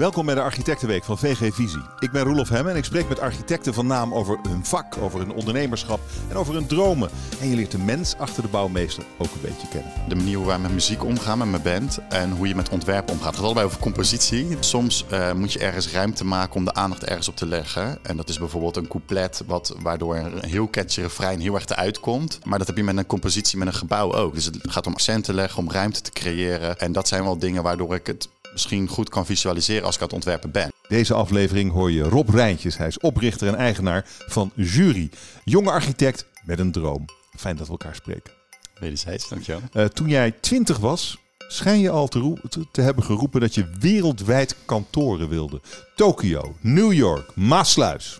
Welkom bij de Architectenweek van VG Visie. Ik ben Roelof Hemmen en ik spreek met architecten van naam over hun vak, over hun ondernemerschap en over hun dromen. En je leert de mens achter de bouwmeester ook een beetje kennen. De manier hoe wij met muziek omgaan, met mijn band en hoe je met ontwerp omgaat. Het gaat allebei over compositie. Soms moet je ergens ruimte maken om de aandacht ergens op te leggen. En dat is bijvoorbeeld een couplet waardoor een heel catchy refrein heel erg eruit komt. Maar dat heb je met een compositie met een gebouw ook. Dus het gaat om accenten leggen, om ruimte te creëren. En dat zijn wel dingen waardoor ik het misschien goed kan visualiseren als ik aan het ontwerpen ben. Deze aflevering hoor je Rob Rijntjes. Hij is oprichter en eigenaar van Jury. Jonge architect met een droom. Fijn dat we elkaar spreken. Wederzijds, dankjewel. Toen jij 20 was, schijn je al te hebben geroepen dat je wereldwijd kantoren wilde. Tokio, New York, Maassluis.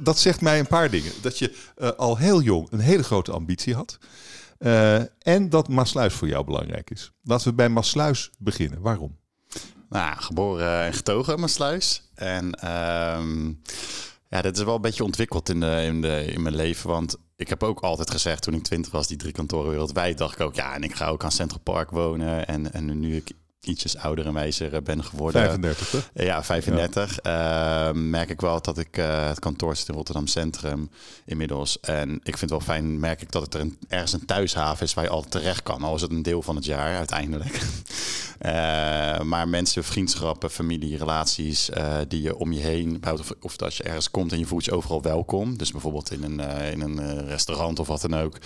Dat zegt mij een paar dingen. Dat je al heel jong een hele grote ambitie had. En dat Maassluis voor jou belangrijk is. Laten we bij Maassluis beginnen. Waarom? Nou, geboren en getogen in Maassluis. En dat is wel een beetje ontwikkeld in mijn leven. Want ik heb ook altijd gezegd, toen ik 20 was, die 3 kantoren wereldwijd, dacht ik ook, ja, en ik ga ook aan Central Park wonen. En nu ik ietsjes ouder en wijzer ben geworden. 35, toch? Ja, 35. Ja. Merk ik wel dat ik het kantoor zit in Rotterdam Centrum inmiddels. En ik vind het wel fijn, merk ik, dat het er ergens een thuishaven is waar je altijd terecht kan. Al is het een deel van het jaar, uiteindelijk. Maar mensen, vriendschappen, familie, relaties die je om je heen bouwt. Of dat je ergens komt en je voelt je overal welkom. Dus bijvoorbeeld in een restaurant of wat dan ook.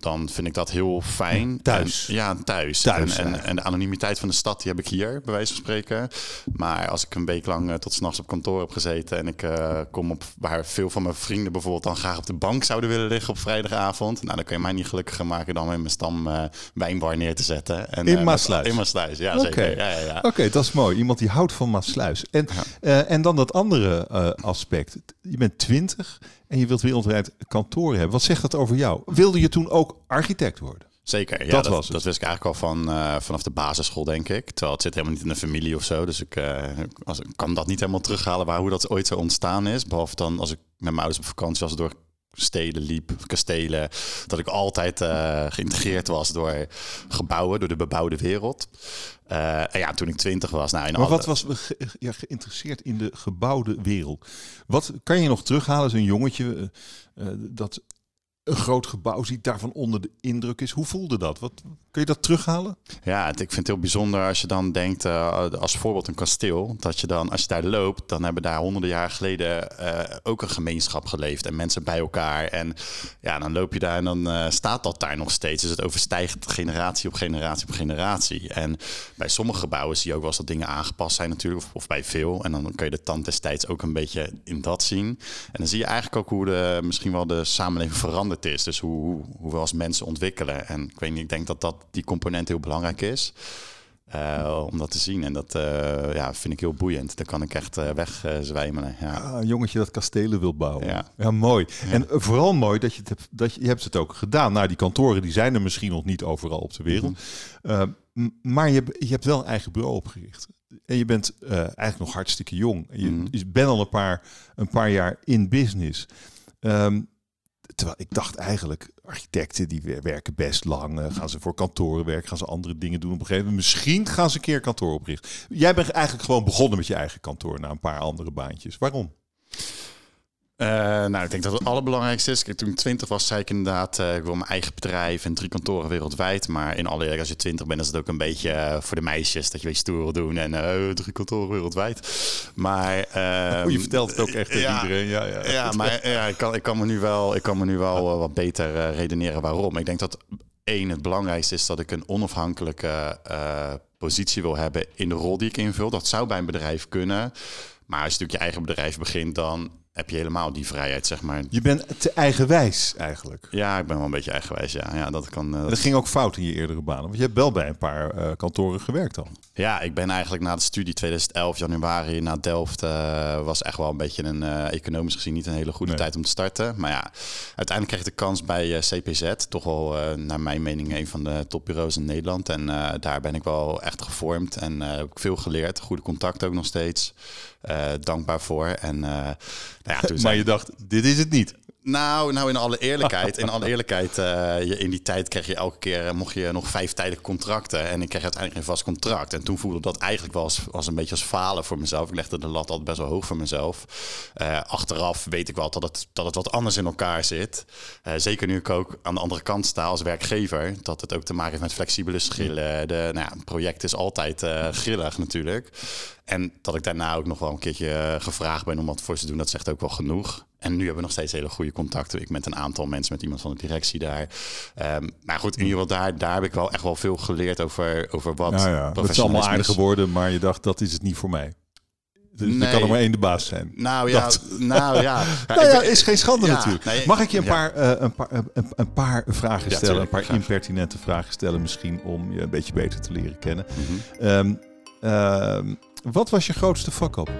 Dan vind ik dat heel fijn. Thuis. Thuis. En de anonimiteit van de stad, die heb ik hier, bij wijze van spreken. Maar als ik een week lang tot 's nachts op kantoor heb gezeten en ik kom op waar veel van mijn vrienden bijvoorbeeld dan graag op de bank zouden willen liggen op vrijdagavond. Nou, dan kun je mij niet gelukkiger maken dan met mijn stam wijnbar neer te zetten. En, in Maassluis? In Maassluis, ja, okay. Zeker. Ja. Oké, dat is mooi. Iemand die houdt van Maassluis. En dan dat andere aspect. Je bent 20 en je wilt wereldwijd kantoren hebben. Wat zegt dat over jou? Wilde je toen ook architect worden? Zeker, ja, dat wist ik eigenlijk al vanaf de basisschool, denk ik. Terwijl het zit helemaal niet in de familie of zo. Dus ik kan dat niet helemaal terughalen hoe dat ooit zo ontstaan is. Behalve dan als ik met mijn ouders op vakantie was door steden liep, kastelen. Dat ik altijd geïntegreerd was door gebouwen, door de bebouwde wereld. Toen ik 20 was. Geïnteresseerd in de gebouwde wereld? Wat kan je nog terughalen als een jongetje dat een groot gebouw ziet, daarvan onder de indruk is? Hoe voelde dat? Wat, kun je dat terughalen? Ja, ik vind het heel bijzonder als je dan denkt, als voorbeeld een kasteel, dat je dan, als je daar loopt, dan hebben daar honderden jaren geleden ook een gemeenschap geleefd en mensen bij elkaar. En ja, dan loop je daar en dan staat dat daar nog steeds. Dus het overstijgt generatie op generatie op generatie. En bij sommige gebouwen zie je ook wel eens dat dingen aangepast zijn natuurlijk, of bij veel. En dan kun je de tand destijds ook een beetje in dat zien. En dan zie je eigenlijk ook hoe misschien wel de samenleving verandert is. Dus hoe we als mensen ontwikkelen. En ik weet niet, ik denk dat die component heel belangrijk is om dat te zien. En dat vind ik heel boeiend. Daar kan ik echt wegzwijmelen. Ja. Jongetje dat kastelen wil bouwen. Ja mooi. Ja. En vooral mooi dat je het hebt, ook gedaan. Nou, die kantoren die zijn er misschien nog niet overal op de wereld. Mm-hmm. Maar je hebt wel een eigen bureau opgericht. En je bent eigenlijk nog hartstikke jong. Je bent al een paar jaar in business. Terwijl ik dacht eigenlijk, architecten die werken best lang. Gaan ze voor kantoren werken, gaan ze andere dingen doen op een gegeven moment. Misschien gaan ze een keer kantoor oprichten. Jij bent eigenlijk gewoon begonnen met je eigen kantoor na een paar andere baantjes. Waarom? Ik denk dat het allerbelangrijkste is. Kijk, toen ik 20 was, zei ik inderdaad, ik wil mijn eigen bedrijf en 3 kantoren wereldwijd. Maar in alle eerlijk, als je 20 bent, is het ook een beetje voor de meisjes. Dat je weer stoer wil doen en 3 kantoren wereldwijd. Maar je vertelt het ook echt aan iedereen. Ja, maar ja, ik kan me nu wel wat beter redeneren waarom. Ik denk dat het belangrijkste is dat ik een onafhankelijke positie wil hebben in de rol die ik invul. Dat zou bij een bedrijf kunnen. Maar als je natuurlijk je eigen bedrijf begint, dan heb je helemaal die vrijheid, zeg maar. Je bent te eigenwijs eigenlijk. Ja, ik ben wel een beetje eigenwijs, ja dat kan. Dat ging ook fout in je eerdere banen, want je hebt wel bij een paar kantoren gewerkt al. Ja, ik ben eigenlijk na de studie 2011 januari naar Delft. Was echt wel een beetje een economisch gezien niet een hele goede tijd om te starten. Maar ja, uiteindelijk kreeg ik de kans bij CPZ. Toch wel naar mijn mening een van de topbureaus in Nederland. En daar ben ik wel echt gevormd en heb ik veel geleerd. Goede contact ook nog steeds. Dankbaar voor. En, toen maar je dacht, dit is het niet. Nou, in alle eerlijkheid, in die tijd kreeg je elke keer, mocht je nog 5 tijdelijke contracten. En ik kreeg uiteindelijk geen vast contract. En toen voelde dat eigenlijk wel als een beetje als falen voor mezelf. Ik legde de lat altijd best wel hoog voor mezelf. Achteraf weet ik wel dat het wat anders in elkaar zit. Zeker nu ik ook aan de andere kant sta als werkgever. Dat het ook te maken heeft met flexibele schillen. Een project is altijd grillig natuurlijk. En dat ik daarna ook nog wel een keertje gevraagd ben om wat voor ze te doen, dat zegt ook wel genoeg. En nu hebben we nog steeds hele goede contacten. Ik met een aantal mensen, met iemand van de directie daar. Maar goed, in ieder geval daar heb ik wel echt wel veel geleerd over wat professionalisme is. Het is allemaal aardig geworden, maar je dacht, dat is het niet voor mij. Dus nee. Er kan er maar één de baas zijn. Is geen schande natuurlijk. Nee, mag ik je een paar vragen stellen? Tuurlijk, een paar impertinente vragen stellen misschien om je een beetje beter te leren kennen. Mm-hmm. Wat was je grootste fuck-up?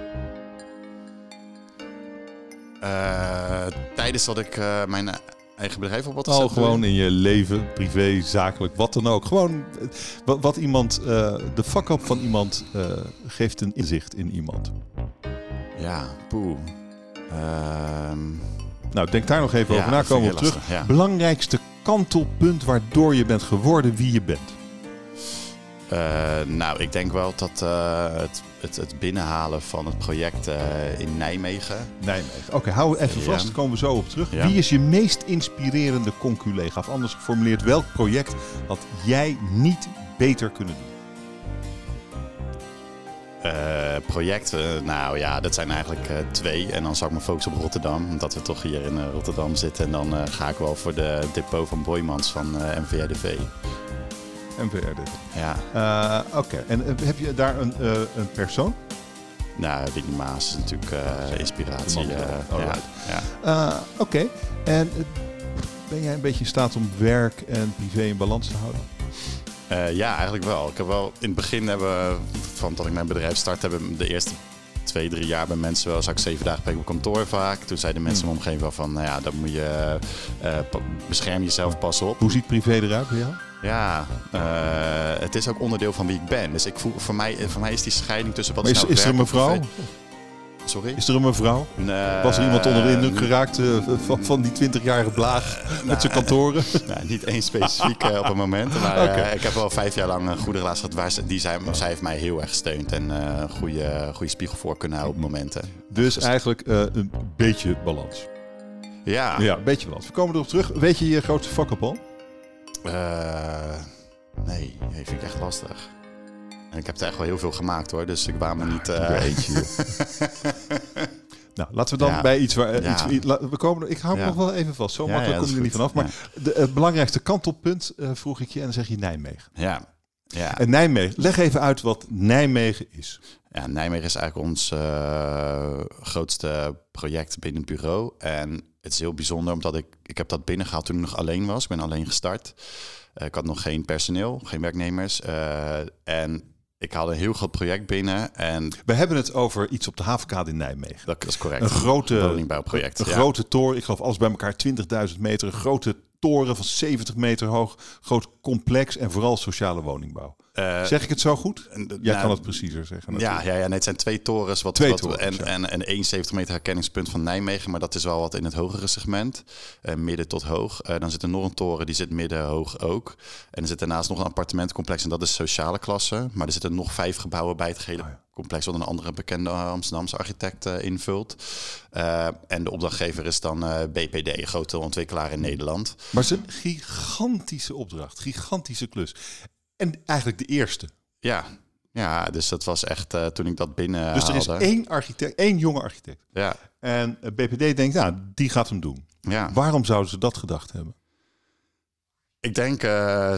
Tijdens dat ik mijn eigen bedrijf op wat zetten. Gewoon in je leven, privé, zakelijk, wat dan ook. Gewoon wat iemand, de fuck-up van iemand geeft een inzicht in iemand. Ja, poeh. Nou, denk daar nog even over na, komen we op terug. Lastig, ja. Belangrijkste kantelpunt waardoor je bent geworden wie je bent. Ik denk wel dat het binnenhalen van het project in Nijmegen. Oké, hou even vast, daar komen we zo op terug. Ja. Wie is je meest inspirerende conculega? Of anders geformuleerd, welk project had jij niet beter kunnen doen? Projecten, dat zijn eigenlijk 2. En dan zal ik me focussen op Rotterdam, omdat we toch hier in Rotterdam zitten. En dan ga ik wel voor de depot van Boymans van MVRDV. MVRDV. Ja. Oké. En heb je daar een persoon? Nou, Winy Maas is natuurlijk inspiratie. Oké. En ben jij een beetje in staat om werk en privé in balans te houden? Eigenlijk wel. Ik heb wel in het begin van dat ik mijn bedrijf start, hebben de eerste 2-3 jaar bij mensen wel, zag ik 7 dagen per week op kantoor vaak. Toen zeiden mensen om me omgeving van, dat moet je bescherm jezelf, pas op. Hoe ziet privé eruit bij jou? Ja, het is ook onderdeel van wie ik ben. Dus ik voel, voor mij is die scheiding tussen wat is nou werk. Is er een mevrouw? Sorry? Is er een mevrouw? Nee, was er iemand onder de indruk geraakt van die 20-jarige blaag met zijn kantoren? Niet één specifiek op het moment. Maar ik heb wel 5 jaar lang een goede relatie gehad. Zij heeft mij heel erg gesteund en een goede spiegel voor kunnen houden op momenten. Dus eigenlijk een beetje balans. Ja, een beetje balans. We komen erop terug. Weet je grootste fuck-up al? Nee, vind ik echt lastig. En ik heb het echt wel heel veel gemaakt hoor, dus ik baam me niet... eentje. Nou, laten we dan bij iets waar... we komen, ik hou me nog wel even vast, zo makkelijk kom je er niet vanaf. Maar het belangrijkste kantelpunt vroeg ik je en dan zeg je Nijmegen. Ja. En Nijmegen, leg even uit wat Nijmegen is. Ja, Nijmegen is eigenlijk ons grootste project binnen het bureau. En het is heel bijzonder, omdat ik heb dat binnengehaald toen ik nog alleen was. Ik ben alleen gestart. Ik had nog geen personeel, geen werknemers. En ik haalde een heel groot project binnen. En we hebben het over iets op de Havenkade in Nijmegen. Dat is correct. Een grote woningbouwproject. Een grote toren, ik geloof alles bij elkaar 20.000 meter. Een grote toren van 70 meter hoog. Groot complex en vooral sociale woningbouw. Zeg ik het zo goed? Jij kan het preciezer zeggen. Natuurlijk. Het zijn 2 torens. En 71 meter herkenningspunt van Nijmegen. Maar dat is wel wat in het hogere segment. Midden tot hoog. Dan zit er nog een toren, die zit midden hoog ook. En er zit daarnaast nog een appartementencomplex. En dat is sociale klasse. Maar er zitten nog 5 gebouwen bij het gehele complex. Wat een andere bekende Amsterdamse architect invult. En de opdrachtgever is dan BPD, grote ontwikkelaar in Nederland. Maar het is een gigantische opdracht. Gigantische klus. En eigenlijk de eerste. Ja, dus dat was echt toen ik dat binnen. Dus er is één jonge architect. Ja. En BPD denkt, die gaat hem doen. Ja. Waarom zouden ze dat gedacht hebben? Ik denk,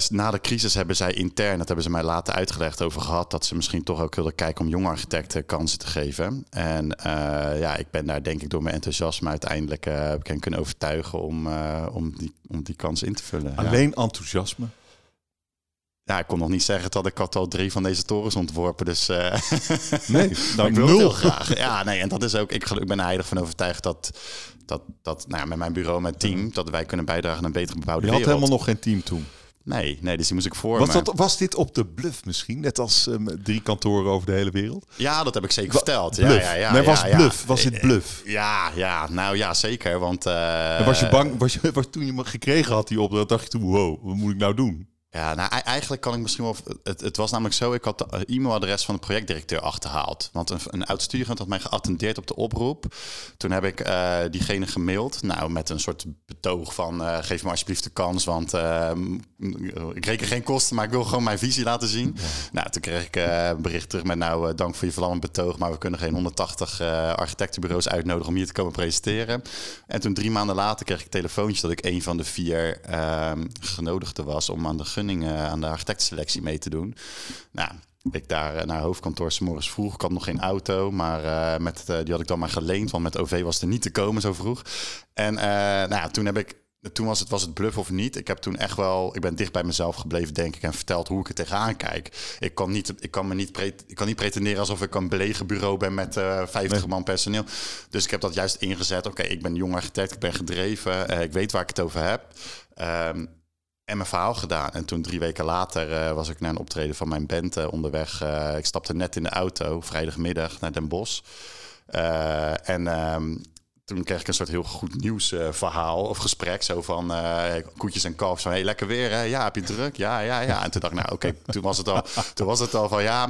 na de crisis hebben zij intern, dat hebben ze mij later uitgelegd over gehad, dat ze misschien toch ook wilden kijken om jonge architecten kansen te geven. En ik ben daar denk ik door mijn enthousiasme uiteindelijk kunnen overtuigen om die kans in te vullen. Alleen enthousiasme? Ja, ik kon nog niet zeggen dat ik had al 3 van deze torens ontworpen. Dus nee, ik wil heel graag. Ja, nee, en dat is ook. Ik ben er heilig van overtuigd dat met mijn bureau, mijn team, dat wij kunnen bijdragen aan een betere bebouwde wereld. Je had helemaal nog geen team toen. Nee, dus die moest ik voor me. Was dit op de bluff misschien? Net als 3 kantoren over de hele wereld? Ja, dat heb ik zeker verteld. Was het bluff? Ja, zeker. Want, en was je bang? Was toen je hem gekregen had, die opdracht, dacht je toen, wow, wat moet ik nou doen? Ja, nou eigenlijk kan ik misschien wel... Het was namelijk zo, ik had de e-mailadres van de projectdirecteur achterhaald. Want een oud-studierend had mij geattendeerd op de oproep. Toen heb ik diegene gemaild. Nou, met een soort betoog van... geef me alsjeblieft de kans, want ik reken geen kosten... maar ik wil gewoon mijn visie laten zien. Ja. Nou, toen kreeg ik een bericht terug met... nou, dank voor je vlammend betoog... maar we kunnen geen 180 architectenbureaus uitnodigen... om hier te komen presenteren. En toen 3 maanden later kreeg ik telefoontjes... dat ik 1 van de 4 genodigden was... om aan de aan de architectenselectie mee te doen. Nou, ik daar naar hoofdkantoor 's morgens vroeg. Ik had nog geen auto, maar die had ik dan maar geleend, want met OV was er niet te komen zo vroeg. En toen was het bluff of niet. Ik heb toen echt wel... Ik ben dicht bij mezelf gebleven, denk ik... en verteld hoe ik er tegenaan kijk. Ik kan niet pretenderen alsof ik een belegen bureau ben... met 50 man personeel. Dus ik heb dat juist ingezet. Oké, ik ben jong architect, ik ben gedreven. Ik weet waar ik het over heb. En mijn verhaal gedaan. En toen 3 weken later was ik naar een optreden van mijn band onderweg. Ik stapte net in de auto, vrijdagmiddag, naar Den Bosch. Toen kreeg ik een soort heel goed nieuws verhaal of gesprek. Zo van koetjes en kalfs. Van, hey, lekker weer, hè? Ja, heb je druk? Ja. En toen dacht ik, nou oké, toen was het al van ja,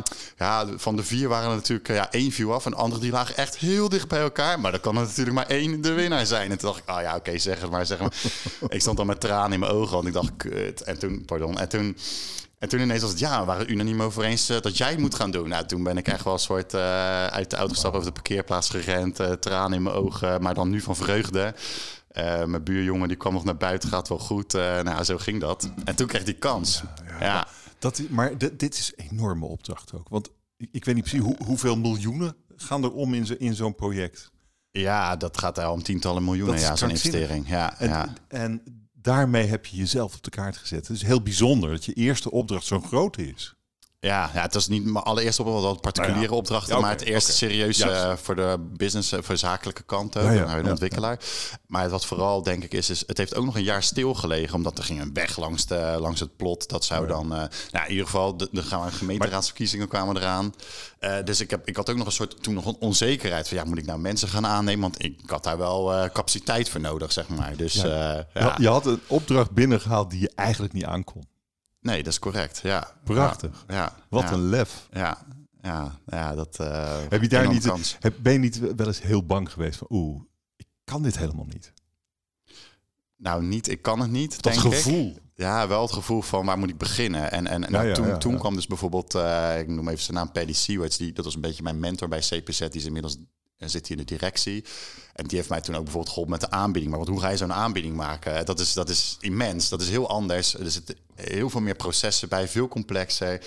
van de 4 waren er natuurlijk 1 viel af. En de andere die lagen echt heel dicht bij elkaar. Maar dan kan er natuurlijk maar 1 de winnaar zijn. En toen dacht ik, oké, zeg het maar. Ik stond dan met tranen in mijn ogen, want ik dacht, kut. En toen ineens was het, we waren unaniem over eens dat jij het moet gaan doen. Nou, toen ben ik echt wel een soort uit de auto gestapt, over de parkeerplaats gerend. Tranen in mijn ogen, maar dan nu van vreugde. Mijn buurjongen die kwam nog naar buiten, gaat wel goed. Zo ging dat. En toen kreeg ik die kans. Ja. Dit is een enorme opdracht ook. Want ik weet niet precies hoeveel miljoenen gaan er om in zo'n project. Ja, dat gaat daar om tientallen miljoenen, zo'n investering. En daarmee heb je jezelf op de kaart gezet. Het is heel bijzonder dat je eerste opdracht zo groot is. Ja, het was niet mijn allereerste opdracht, wel particuliere opdrachten, maar het eerste serieuze voor de business, voor de zakelijke kant ook, de ontwikkelaar. Ja. Maar wat vooral denk ik is, het heeft ook nog een jaar stilgelegen, omdat er ging een weg langs het plot. Dat zou dan, in ieder geval, de gemeenteraadsverkiezingen kwamen eraan. Dus ik had ook nog een soort een onzekerheid van, moet ik nou mensen gaan aannemen? Want ik had daar wel capaciteit voor nodig, zeg maar. Dus, Je had een opdracht binnengehaald die je eigenlijk niet aankon. Nee, dat is correct, ja. Prachtig. Ja. Wat een lef. Ja, dat... heb je daar niet... Ben je niet wel eens heel bang geweest van... ik kan dit helemaal niet? Nou, ik kan het niet, denk ik. Dat gevoel. Ja, wel het gevoel van waar moet ik beginnen? Toen kwam dus bijvoorbeeld... ik noem even zijn naam, Patty Seawitz. Dat was een beetje mijn mentor bij CPZ. Die is inmiddels... En zit hier in de directie. En die heeft mij toen ook bijvoorbeeld geholpen met de aanbieding. Maar hoe ga je zo'n aanbieding maken? Dat is immens. Dat is heel anders. Er zitten heel veel meer processen bij. Veel complexer.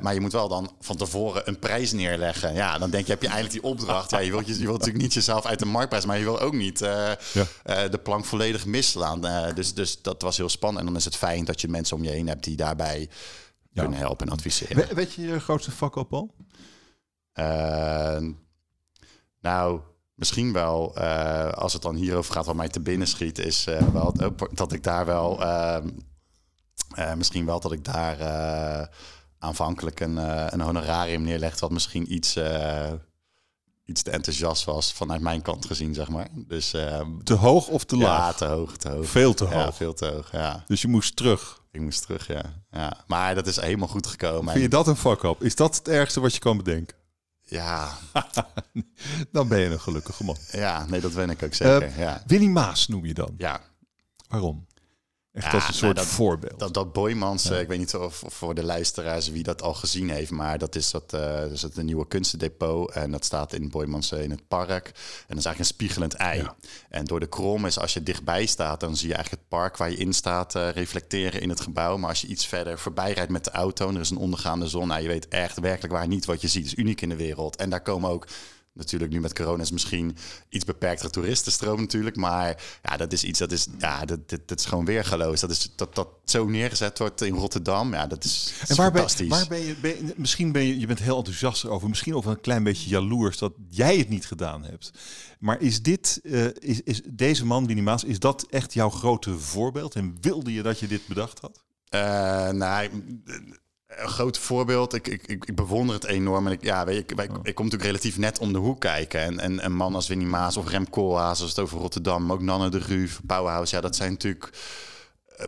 Maar je moet wel dan van tevoren een prijs neerleggen. Ja, dan denk je, heb je eigenlijk die opdracht. Ja, je wilt natuurlijk niet jezelf uit de marktprijs. Maar je wil ook niet de plank volledig misslaan. Dus dat was heel spannend. En dan is het fijn dat je mensen om je heen hebt die daarbij kunnen helpen en adviseren. Weet je grootste fuck-up al? Nou, misschien wel, als het dan hierover gaat, wat mij te binnen schiet, is wel dat ik daar wel... misschien wel dat ik daar aanvankelijk een honorarium neerlegde... wat misschien iets te enthousiast was vanuit mijn kant gezien, zeg maar. Dus, te hoog of te laag? Ja, te hoog. Veel te hoog? Ja, veel te hoog, ja. Dus je moest terug? Ik moest terug, ja. Maar dat is helemaal goed gekomen. Vind je dat een fuck-up? Is dat het ergste wat je kan bedenken? Ja, dan ben je een gelukkige man. Ja, nee, dat ben ik ook zeker. Winy Maas noem je dan? Ja. Waarom? Echt als een soort voorbeeld. Dat Boymans, ik weet niet of voor de luisteraars wie dat al gezien heeft... maar dat is dat de nieuwe kunstendepot. En dat staat in Boymans in het park. En dat is eigenlijk een spiegelend ei. Ja. En door de krom is, als je dichtbij staat... dan zie je eigenlijk het park waar je in staat reflecteren in het gebouw. Maar als je iets verder voorbij rijdt met de auto... en er is een ondergaande zon... je weet echt werkelijk waar niet wat je ziet. Het is uniek in de wereld. En daar komen ook... Natuurlijk, nu met corona is misschien iets beperktere toeristenstroom natuurlijk. Maar dat is iets, dat is gewoon weergaloos. Dat zo neergezet wordt in Rotterdam. Ja, dat is fantastisch. Misschien ben je bent heel enthousiast over. Misschien ook wel een klein beetje jaloers dat jij het niet gedaan hebt. Maar is dit, is deze man, Winy Maas, is dat echt jouw grote voorbeeld? En wilde je dat je dit bedacht had? Een groot voorbeeld. Ik bewonder het enorm. En ik kom natuurlijk relatief net om de hoek kijken. En een man als Winy Maas of Rem Koolhaas, als het over Rotterdam, ook Nanne de Ruuf, Pauwhaus. Ja, dat zijn natuurlijk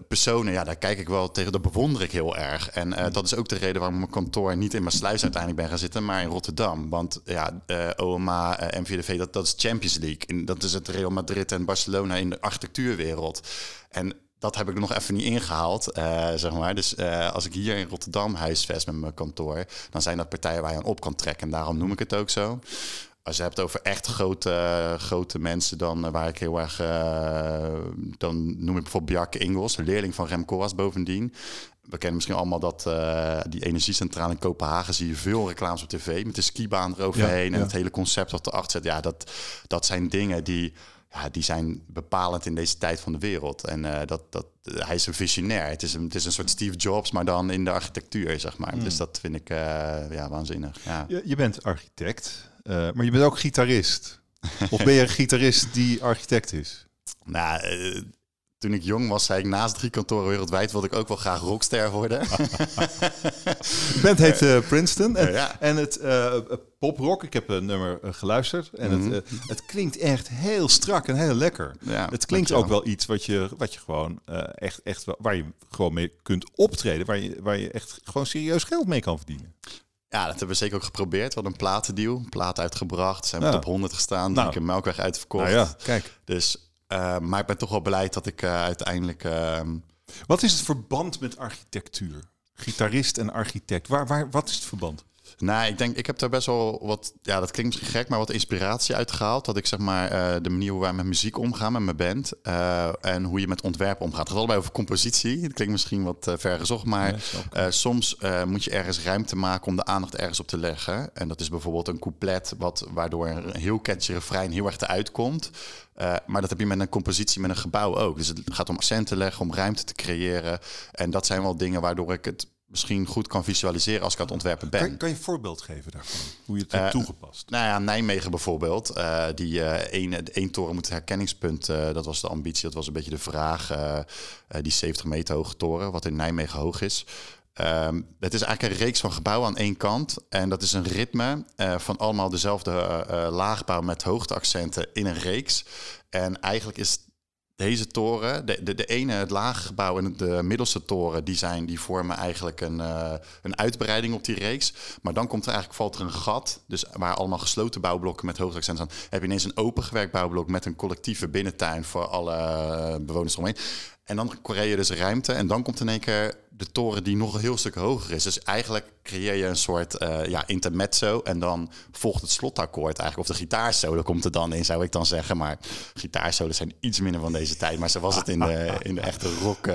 personen, ja, daar kijk ik wel tegen. Dat bewonder ik heel erg. En dat is ook de reden waarom mijn kantoor niet in Maassluis uiteindelijk ben gaan zitten, maar in Rotterdam. Want ja, OMA, MVRDV, dat is Champions League. En dat is het Real Madrid en Barcelona in de architectuurwereld. En dat heb ik nog even niet ingehaald, zeg maar. Dus als ik hier in Rotterdam huisvest met mijn kantoor, dan zijn dat partijen waar je aan op kan trekken. En daarom noem ik het ook zo. Als je hebt over echt grote mensen, dan waar ik heel erg... dan noem ik bijvoorbeeld Bjarke Ingels, een leerling van Rem Koolhaas bovendien. We kennen misschien allemaal dat die energiecentrale in Kopenhagen, zie je veel reclames op tv met de skibaan eroverheen en het hele concept wat erachter zit. Ja, dat zijn dingen die... Ja, die zijn bepalend in deze tijd van de wereld. En hij is een visionair. Het is een soort Steve Jobs, maar dan in de architectuur, zeg maar. Mm. Dus dat vind ik waanzinnig. Ja. Je bent architect, maar je bent ook gitarist. Of ben je een gitarist die architect is? Nou... Toen ik jong was, zei ik naast 3 kantoren wereldwijd... wilde ik ook wel graag rockster worden. De band heet Princeton. En het poprock, ik heb een nummer geluisterd. En het klinkt echt heel strak en heel lekker. Ja, het klinkt ook wel iets wat je gewoon echt waar je gewoon mee kunt optreden. Waar je echt gewoon serieus geld mee kan verdienen. Ja, dat hebben we zeker ook geprobeerd. We hadden een platendeal, een plaat uitgebracht. Zijn we op 100 gestaan. Nou. Ik heb Melkweg uitverkocht. Nou ja, kijk. Dus... maar ik ben toch wel blij dat ik uiteindelijk... Wat is het verband met architectuur? Gitarist en architect. Wat is het verband? Nou, ik heb daar best wel wat... Ja, dat klinkt misschien gek, maar wat inspiratie uitgehaald. Dat ik zeg maar de manier hoe wij met muziek omgaan, met mijn band... en hoe je met ontwerp omgaat. Het gaat allebei over compositie. Dat klinkt misschien wat ver gezocht, maar... Ja, soms moet je ergens ruimte maken om de aandacht ergens op te leggen. En dat is bijvoorbeeld een couplet... waardoor een heel catchy refrein heel erg eruit komt... maar dat heb je met een compositie, met een gebouw ook. Dus het gaat om accenten leggen, om ruimte te creëren. En dat zijn wel dingen waardoor ik het misschien goed kan visualiseren als ik aan het ontwerpen ben. Kan je een voorbeeld geven daarvan? Hoe je het hebt toegepast? Nou ja, Nijmegen bijvoorbeeld. Die toren moet het herkenningspunt. Dat was de ambitie, dat was een beetje de vraag. Die 70 meter hoge toren, wat in Nijmegen hoog is. Het is eigenlijk een reeks van gebouwen aan één kant. En dat is een ritme van allemaal dezelfde laagbouw met hoogteaccenten in een reeks. En eigenlijk is deze toren, de ene, het laaggebouw en de middelste toren... die vormen eigenlijk een uitbreiding op die reeks. Maar dan valt er een gat, dus waar allemaal gesloten bouwblokken met hoogteaccenten staan. Heb je ineens een opengewerkt bouwblok met een collectieve binnentuin voor alle bewoners eromheen. En dan creëer je dus ruimte en dan komt in één keer de toren die nog een heel stuk hoger is. Dus eigenlijk creëer je een soort intermezzo en dan volgt het slotakkoord eigenlijk. Of de gitaarsolo komt er dan in, zou ik dan zeggen. Maar gitaarsolos zijn iets minder van deze tijd. Maar zo was het in de echte rock.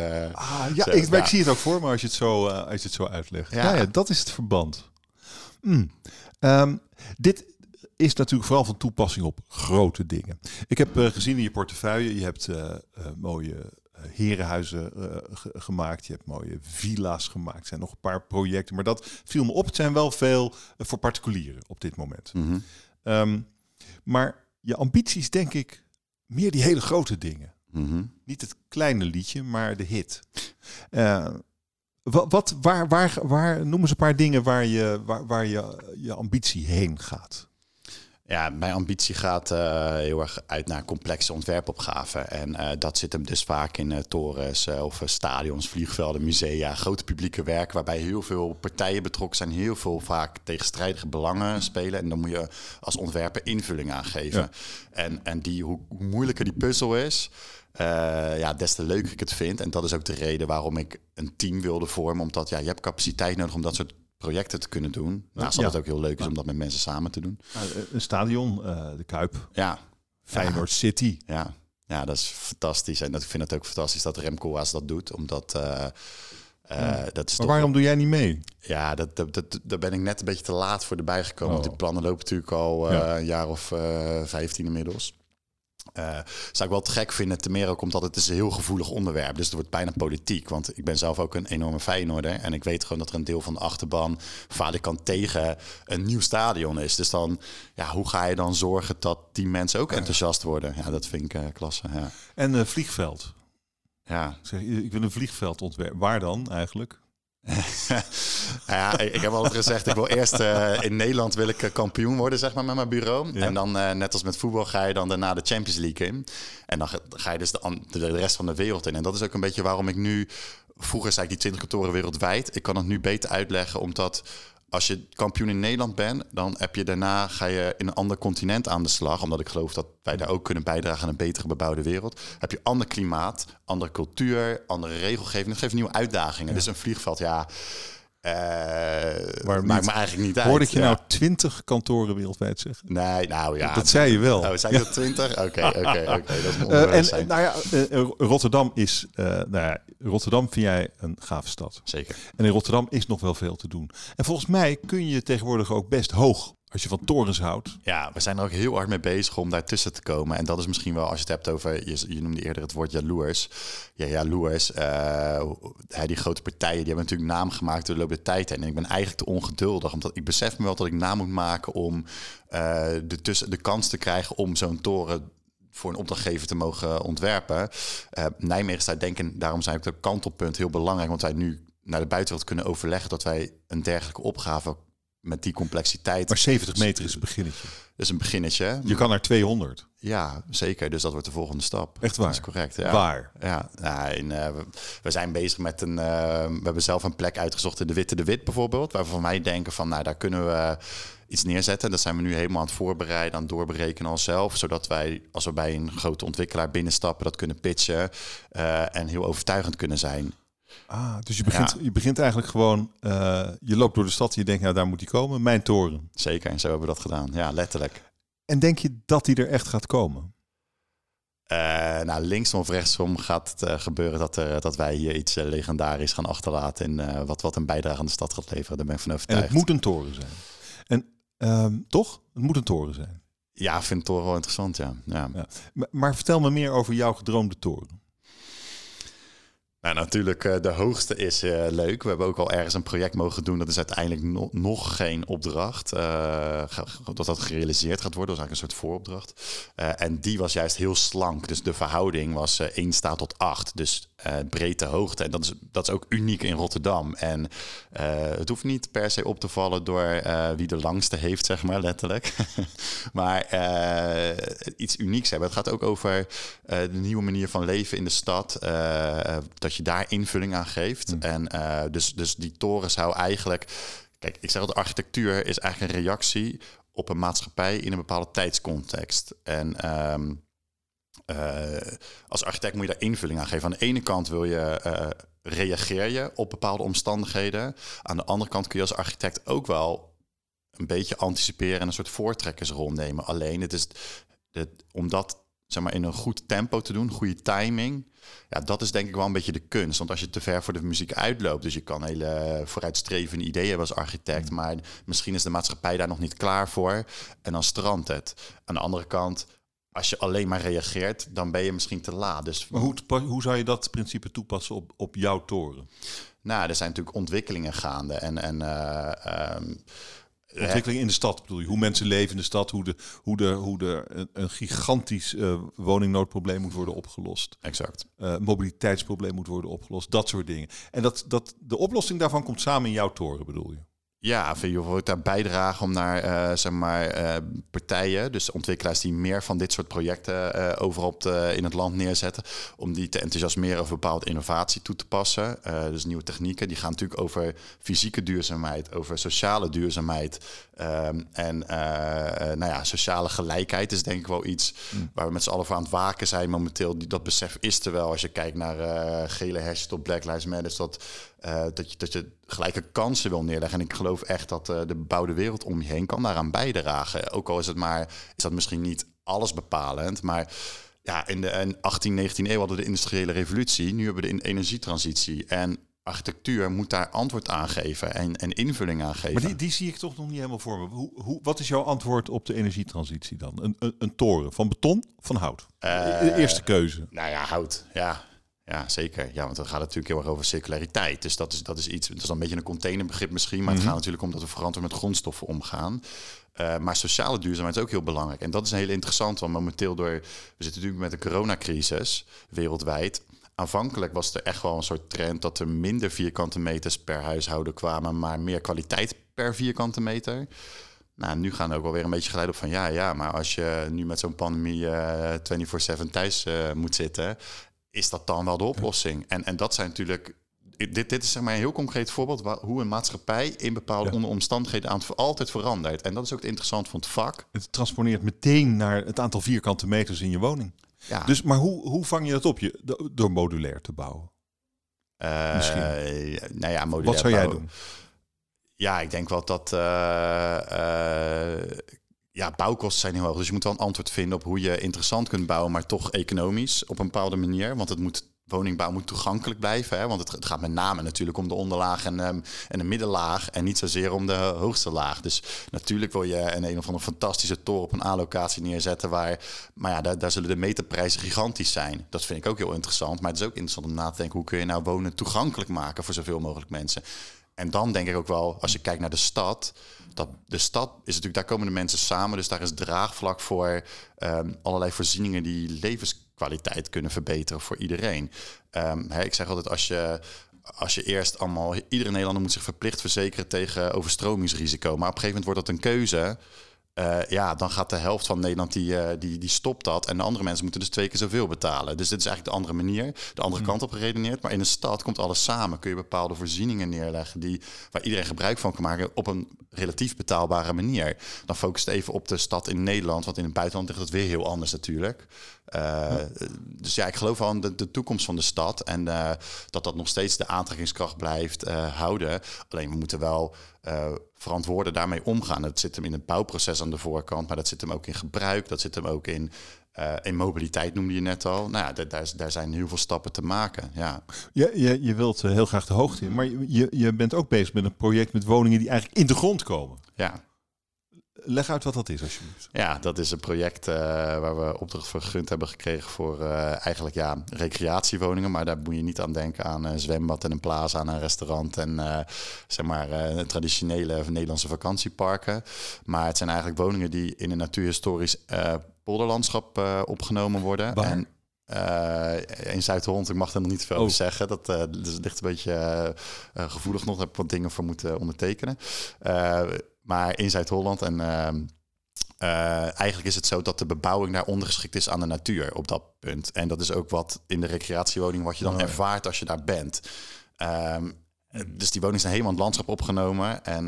Ik zie het ook voor me als je het zo uitlegt. Ja. Ja, dat is het verband. Dit is natuurlijk vooral van toepassing op grote dingen. Ik heb gezien in je portefeuille, je hebt mooie... herenhuizen gemaakt. Je hebt mooie villa's gemaakt. Er zijn nog een paar projecten. Maar dat viel me op. Het zijn wel veel voor particulieren op dit moment. Mm-hmm. Maar je ambities, denk ik, meer die hele grote dingen. Mm-hmm. Niet het kleine liedje, maar de hit. Waar noem eens een paar dingen waar je ambitie heen gaat? Ja, mijn ambitie gaat heel erg uit naar complexe ontwerpopgaven. En dat zit hem dus vaak in torens of stadions, vliegvelden, musea, grote publieke werk, waarbij heel veel partijen betrokken zijn, heel veel vaak tegenstrijdige belangen spelen. En dan moet je als ontwerper invulling aan geven. Ja. En hoe moeilijker die puzzel is... des te leuker ik het vind. En dat is ook de reden waarom ik een team wilde vormen. Omdat je hebt capaciteit nodig om dat soort projecten te kunnen doen. Naast dat het ook heel leuk is om dat met mensen samen te doen. Een stadion, de Kuip. Ja. Feyenoord City. Ja. Ja, dat is fantastisch. En ik vind het ook fantastisch dat Rem Koolhaas dat doet. Omdat... dat is maar waarom doe jij niet mee? Ja, daar ben ik net een beetje te laat voor erbij gekomen. Want die plannen lopen natuurlijk al een jaar of 15 inmiddels. Zou ik wel te gek vinden, ten meer ook omdat het is een heel gevoelig onderwerp. Dus het wordt bijna politiek, want ik ben zelf ook een enorme Feyenoorder. En ik weet gewoon dat er een deel van de achterban valikant tegen een nieuw stadion is. Dus dan, hoe ga je dan zorgen dat die mensen ook enthousiast worden? Ja, dat vind ik klasse. Ja. En vliegveld? Ja. Zeg, ik wil een vliegveld ontwerpen. Waar dan eigenlijk? Ja, ik heb altijd gezegd, ik wil eerst in Nederland wil ik kampioen worden, zeg maar, met mijn bureau. Ja. En dan, net als met voetbal, ga je dan daarna de Champions League in. En dan ga je dus de rest van de wereld in. En dat is ook een beetje waarom ik nu... Vroeger zei ik die 20 kantoren wereldwijd. Ik kan het nu beter uitleggen, omdat... Als je kampioen in Nederland bent, dan heb je daarna, ga je in een ander continent aan de slag. Omdat ik geloof dat wij daar ook kunnen bijdragen aan een betere bebouwde wereld. Heb je ander klimaat, andere cultuur, andere regelgeving. Dat geeft nieuwe uitdagingen. Ja. Dus een vliegveld, ja, maakt me eigenlijk niet uit. Hoorde ik je nou 20 kantoren wereldwijd zeggen? Nee, nou ja. Dat zei je wel. Oh, zei je dat 20? Oké. Dat is een en nou ja, Rotterdam is... Rotterdam vind jij een gave stad. Zeker. En in Rotterdam is nog wel veel te doen. En volgens mij kun je tegenwoordig ook best hoog als je van torens houdt. Ja, we zijn er ook heel hard mee bezig om daartussen te komen. En dat is misschien wel, als je het hebt over... Je noemde eerder het woord jaloers. Ja, jaloers. Die grote partijen, die hebben natuurlijk naam gemaakt door de loop der tijd. En ik ben eigenlijk te ongeduldig. Omdat ik besef me wel dat ik naam moet maken om de kans te krijgen om zo'n toren... voor een opdrachtgever te mogen ontwerpen. Nijmegen staat denken, daarom zijn ook de kantelpunt heel belangrijk... want wij nu naar de buitenwereld kunnen overleggen... dat wij een dergelijke opgave met die complexiteit... Maar 70 meter is een beginnetje. Dat is een beginnetje. Je kan naar 200. Ja, zeker. Dus dat wordt de volgende stap. Echt waar? Dat is correct. Ja. Waar? Ja. We zijn bezig met een... we hebben zelf een plek uitgezocht in de Witte de With bijvoorbeeld... waarvan wij denken van, daar kunnen we... iets neerzetten. Dat zijn we nu helemaal aan het voorbereiden, aan het doorberekenen onszelf, zodat wij, als we bij een grote ontwikkelaar binnenstappen, dat kunnen pitchen en heel overtuigend kunnen zijn. Ah, dus je begint eigenlijk gewoon, je loopt door de stad en je denkt, daar moet die komen, mijn toren. Zeker, en zo hebben we dat gedaan. Ja, letterlijk. En denk je dat die er echt gaat komen? Linksom of rechtsom gaat het gebeuren dat wij hier iets legendarisch gaan achterlaten en wat een bijdrage aan de stad gaat leveren. Daar ben ik van overtuigd. En het moet een toren zijn. En toch? Het moet een toren zijn. Ja, ik vind een toren wel interessant, ja. Maar vertel me meer over jouw gedroomde toren. Nou, natuurlijk, de hoogste is leuk. We hebben ook al ergens een project mogen doen. Dat is uiteindelijk nog geen opdracht. Dat gerealiseerd gaat worden. Dat is eigenlijk een soort vooropdracht. En die was juist heel slank. Dus de verhouding was 1 staat tot 8. Dus breedte hoogte. En dat is ook uniek in Rotterdam. En het hoeft niet per se op te vallen door wie de langste heeft, zeg maar, letterlijk. Maar iets unieks hebben. Het gaat ook over de nieuwe manier van leven in de stad. Dat je daar invulling aan geeft. Ja. En dus die toren zou eigenlijk... Kijk, ik zeg dat de architectuur is eigenlijk een reactie op een maatschappij in een bepaalde tijdscontext. En als architect moet je daar invulling aan geven. Aan de ene kant wil je... reageer je op bepaalde omstandigheden. Aan de andere kant kun je als architect ook wel... een beetje anticiperen en een soort voortrekkersrol nemen. Alleen, het is om dat, zeg maar, in een goed tempo te doen, goede timing... Ja, dat is denk ik wel een beetje de kunst. Want als je te ver voor de muziek uitloopt... dus je kan hele vooruitstrevende ideeën hebben als architect... maar misschien is de maatschappij daar nog niet klaar voor... en dan strandt het. Aan de andere kant, als je alleen maar reageert... dan ben je misschien te laat. Dus maar hoe zou je dat principe toepassen op jouw toren? Nou, er zijn natuurlijk ontwikkelingen gaande. Ontwikkeling in de stad, bedoel je? Hoe mensen leven in de stad, hoe een gigantisch woningnoodprobleem moet worden opgelost. Exact. Mobiliteitsprobleem moet worden opgelost, dat soort dingen. En dat de oplossing daarvan komt samen in jouw toren, bedoel je? Ja, je wordt daar bijdragen om naar partijen, dus ontwikkelaars die meer van dit soort projecten overal in het land neerzetten, om die te enthousiasmeren over bepaalde innovatie toe te passen. Dus nieuwe technieken, die gaan natuurlijk over fysieke duurzaamheid, over sociale duurzaamheid. Sociale gelijkheid is denk ik wel iets waar we met z'n allen voor aan het waken zijn momenteel. Dat besef is er wel, als je kijkt naar gele hesjes tot Black Lives Matter, is dat je gelijke kansen wil neerleggen. En ik geloof echt dat de bebouwde wereld om je heen kan daaraan bijdragen. Ook al is dat misschien niet alles bepalend, maar... Ja, in de 18e, 19e eeuw hadden we de industriële revolutie. Nu hebben we de energietransitie. En architectuur moet daar antwoord aan geven en invulling aan geven. Maar die zie ik toch nog niet helemaal voor me. Wat is jouw antwoord op de energietransitie dan? Een toren van beton, van hout? De eerste keuze. Nou ja, hout, ja. Ja, zeker. Ja, want dan gaat het natuurlijk heel erg over circulariteit. Dus dat is iets. Dat is dan een beetje een containerbegrip misschien. Maar het gaat natuurlijk om dat we verantwoord met grondstoffen omgaan. Maar sociale duurzaamheid is ook heel belangrijk. En dat is heel interessant. Want momenteel we zitten natuurlijk met de coronacrisis wereldwijd. aanvankelijk was er echt wel een soort trend dat er minder vierkante meters per huishouden kwamen, maar meer kwaliteit per vierkante meter. Nou, nu gaan er ook wel weer een beetje geleid op van ja, maar als je nu met zo'n pandemie 24/7 thuis moet zitten, is dat dan wel de oplossing? En dat zijn natuurlijk, dit is zeg maar een heel concreet voorbeeld hoe een maatschappij in bepaalde omstandigheden altijd verandert. En dat is ook het interessant van het vak. Het transponeert meteen naar het aantal vierkante meters in je woning. Ja. Dus, maar hoe vang je dat op? Door modulair te bouwen? Misschien. Nou ja, modulair bouwen. Wat zou jij doen? Ja, ik denk wel dat bouwkosten zijn heel hoog. Dus je moet wel een antwoord vinden op hoe je interessant kunt bouwen, maar toch economisch op een bepaalde manier. Want woningbouw moet toegankelijk blijven. Hè? Want het gaat met name natuurlijk om de onderlaag en de middenlaag en niet zozeer om de hoogste laag. Dus natuurlijk wil je een of andere fantastische toren op een A-locatie neerzetten daar zullen de meterprijzen gigantisch zijn. Dat vind ik ook heel interessant. Maar het is ook interessant om na te denken, hoe kun je nou wonen toegankelijk maken voor zoveel mogelijk mensen? En dan denk ik ook wel, als je kijkt naar de stad, dat de stad is natuurlijk, daar komen de mensen samen. Dus daar is draagvlak voor allerlei voorzieningen die levenskwaliteit kunnen verbeteren voor iedereen. Ik zeg altijd, als je eerst allemaal, iedere Nederlander moet zich verplicht verzekeren tegen overstromingsrisico. Maar op een gegeven moment wordt dat een keuze. Dan gaat de helft van Nederland die stopt dat. En de andere mensen moeten dus 2 keer zoveel betalen. Dus dit is eigenlijk de andere manier. De andere kant op geredeneerd. Maar in een stad komt alles samen. Kun je bepaalde voorzieningen neerleggen waar iedereen gebruik van kan maken op een relatief betaalbare manier. Dan focust even op de stad in Nederland. Want in het buitenland ligt dat weer heel anders natuurlijk. Dus ja, ik geloof wel aan de toekomst van de stad. En dat nog steeds de aantrekkingskracht blijft houden. Alleen we moeten wel verantwoorden daarmee omgaan. Dat zit hem in het bouwproces aan de voorkant, maar dat zit hem ook in gebruik. Dat zit hem ook in mobiliteit, noemde je net al. Nou ja, daar zijn heel veel stappen te maken. Ja. Je wilt heel graag de hoogte in, maar je bent ook bezig met een project met woningen die eigenlijk in de grond komen. Ja. Leg uit wat dat is, alsjeblieft. Ja, dat is een project waar we opdracht voor gegund hebben gekregen voor eigenlijk recreatiewoningen. Maar daar moet je niet aan denken aan een zwembad en een plaza en een restaurant en traditionele Nederlandse vakantieparken. Maar het zijn eigenlijk woningen die in een natuurhistorisch polderlandschap opgenomen worden. En in Zuid-Holland, ik mag daar nog niet veel over zeggen. Dat dus ligt een beetje gevoelig nog. Daar heb ik wat dingen voor moeten ondertekenen. Maar in Zuid-Holland en eigenlijk is het zo dat de bebouwing daar ondergeschikt is aan de natuur op dat punt. En dat is ook wat in de recreatiewoning wat je dan ervaart als je daar bent. Dus die woningen zijn helemaal in het landschap opgenomen. En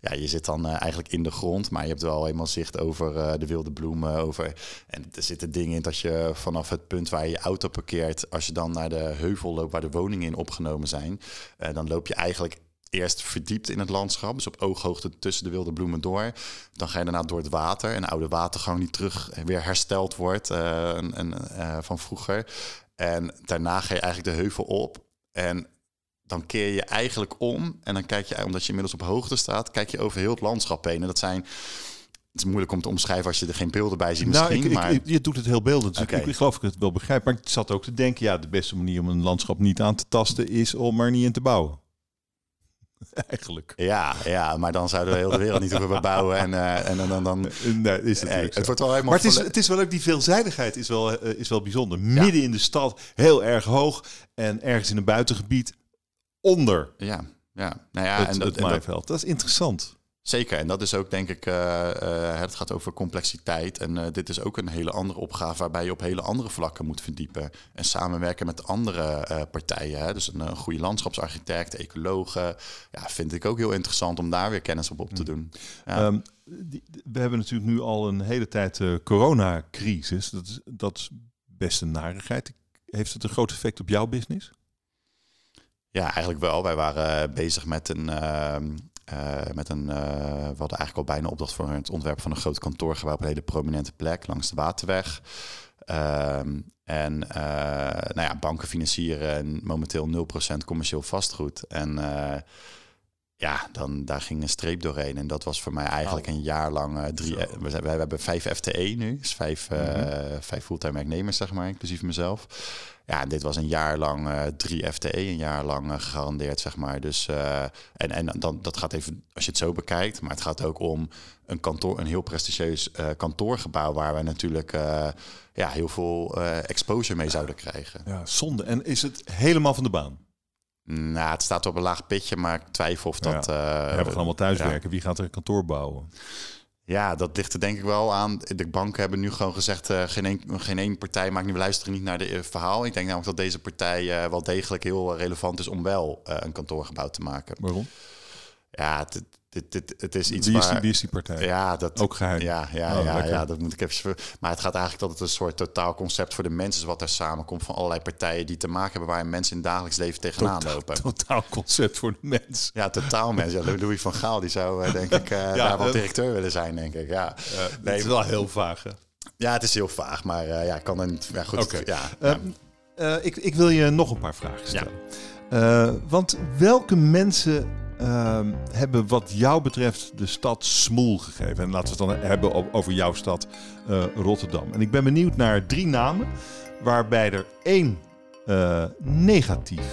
je zit dan eigenlijk in de grond. Maar je hebt wel helemaal zicht over de wilde bloemen. En er zitten dingen in dat je vanaf het punt waar je auto parkeert, als je dan naar de heuvel loopt waar de woningen in opgenomen zijn, dan loop je eigenlijk eerst verdiept in het landschap, dus op ooghoogte tussen de wilde bloemen door. Dan ga je daarna door het water, een oude watergang die terug weer hersteld wordt van vroeger. En daarna ga je eigenlijk de heuvel op en dan keer je eigenlijk om. En dan kijk je, omdat je inmiddels op hoogte staat, kijk je over heel het landschap heen. En dat zijn... Het is moeilijk om te omschrijven als je er geen beelden bij ziet misschien. Je doet het heel beeldend. Dus ik geloof ik het wel begrijp. Maar ik zat ook te denken, de beste manier om een landschap niet aan te tasten is om er niet in te bouwen. Eigenlijk. Ja, maar dan zouden we heel de wereld niet hoeven bouwen. Nee, is natuurlijk het wordt wel helemaal. Maar het is wel ook die veelzijdigheid is wel bijzonder. Midden in de stad, heel erg hoog. En ergens in een buitengebied onder. Ja. Nou ja, het maaiveld. Dat is interessant. Zeker, en dat is ook denk ik, het gaat over complexiteit. En dit is ook een hele andere opgave waarbij je op hele andere vlakken moet verdiepen. En samenwerken met andere partijen. Hè? Dus een goede landschapsarchitect, ecologen. Ja, vind ik ook heel interessant om daar weer kennis op te doen. Ja. We hebben natuurlijk nu al een hele tijd coronacrisis. Dat is best een narigheid. Heeft het een groot effect op jouw business? Ja, eigenlijk wel. Wij waren bezig met we hadden eigenlijk al bijna opdracht voor het ontwerp van een groot kantoorgebouw op een hele prominente plek langs de Waterweg. Banken financieren momenteel 0% commercieel vastgoed. En Ja, dan daar ging een streep doorheen. En dat was voor mij eigenlijk een jaar lang we hebben 5 FTE nu. Dus 5 fulltime werknemers, zeg maar, inclusief mezelf. Ja, en dit was een jaar lang 3 FTE, een jaar lang gegarandeerd, zeg maar. Dus en dan dat gaat even, als je het zo bekijkt, maar het gaat ook om een kantoor, een heel prestigieus kantoorgebouw waar we natuurlijk heel veel exposure mee zouden krijgen. Ja, zonde. En is het helemaal van de baan? Nou, het staat op een laag pitje, maar ik twijfel of dat... we gaan allemaal thuiswerken. Ja. Wie gaat er een kantoor bouwen? Ja, dat ligt er denk ik wel aan. De banken hebben nu gewoon gezegd, geen één partij maakt nu luisteren niet naar de verhaal. Ik denk namelijk dat deze partij wel degelijk heel relevant is om wel een kantoorgebouw te maken. Waarom? Ja, het is iets waar... Wie is die partij? Ja, dat, ook geheim? Ja, dat moet ik even... Maar het gaat eigenlijk dat het een soort totaalconcept voor de mensen is wat daar samenkomt van allerlei partijen die te maken hebben waar mensen in het dagelijks leven tegenaan lopen. Totaalconcept voor de mens. Ja, totaal mens. Ja, Louis van Gaal, die zou denk ik daar wel directeur willen zijn, denk ik. Ja. Nee, het is wel heel vaag, hè? Ja, het is heel vaag, maar ik kan er niet... Ja, goed. Okay. Ik wil je nog een paar vragen stellen. Ja. Want welke mensen... hebben wat jou betreft de stad smoel gegeven. En laten we het dan hebben over jouw stad Rotterdam. En ik ben benieuwd naar 3 namen waarbij er 1 negatieve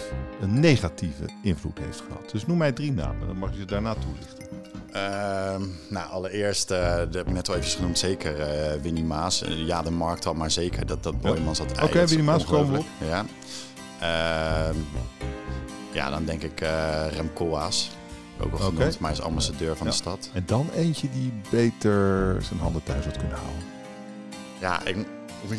invloed heeft gehad. Dus noem mij 3 namen, dan mag je daarna toelichten. Allereerst, dat heb ik net al even genoemd, zeker Winy Maas. Ja, de markt al, maar zeker dat Boymans had eigenlijk. Oké, Winy Maas, komen we op. Ja. Dan denk ik Rem Koolhaas. Ook al genoemd, maar hij is ambassadeur van de stad. En dan eentje die beter zijn handen thuis had kunnen houden. Ja, ik moet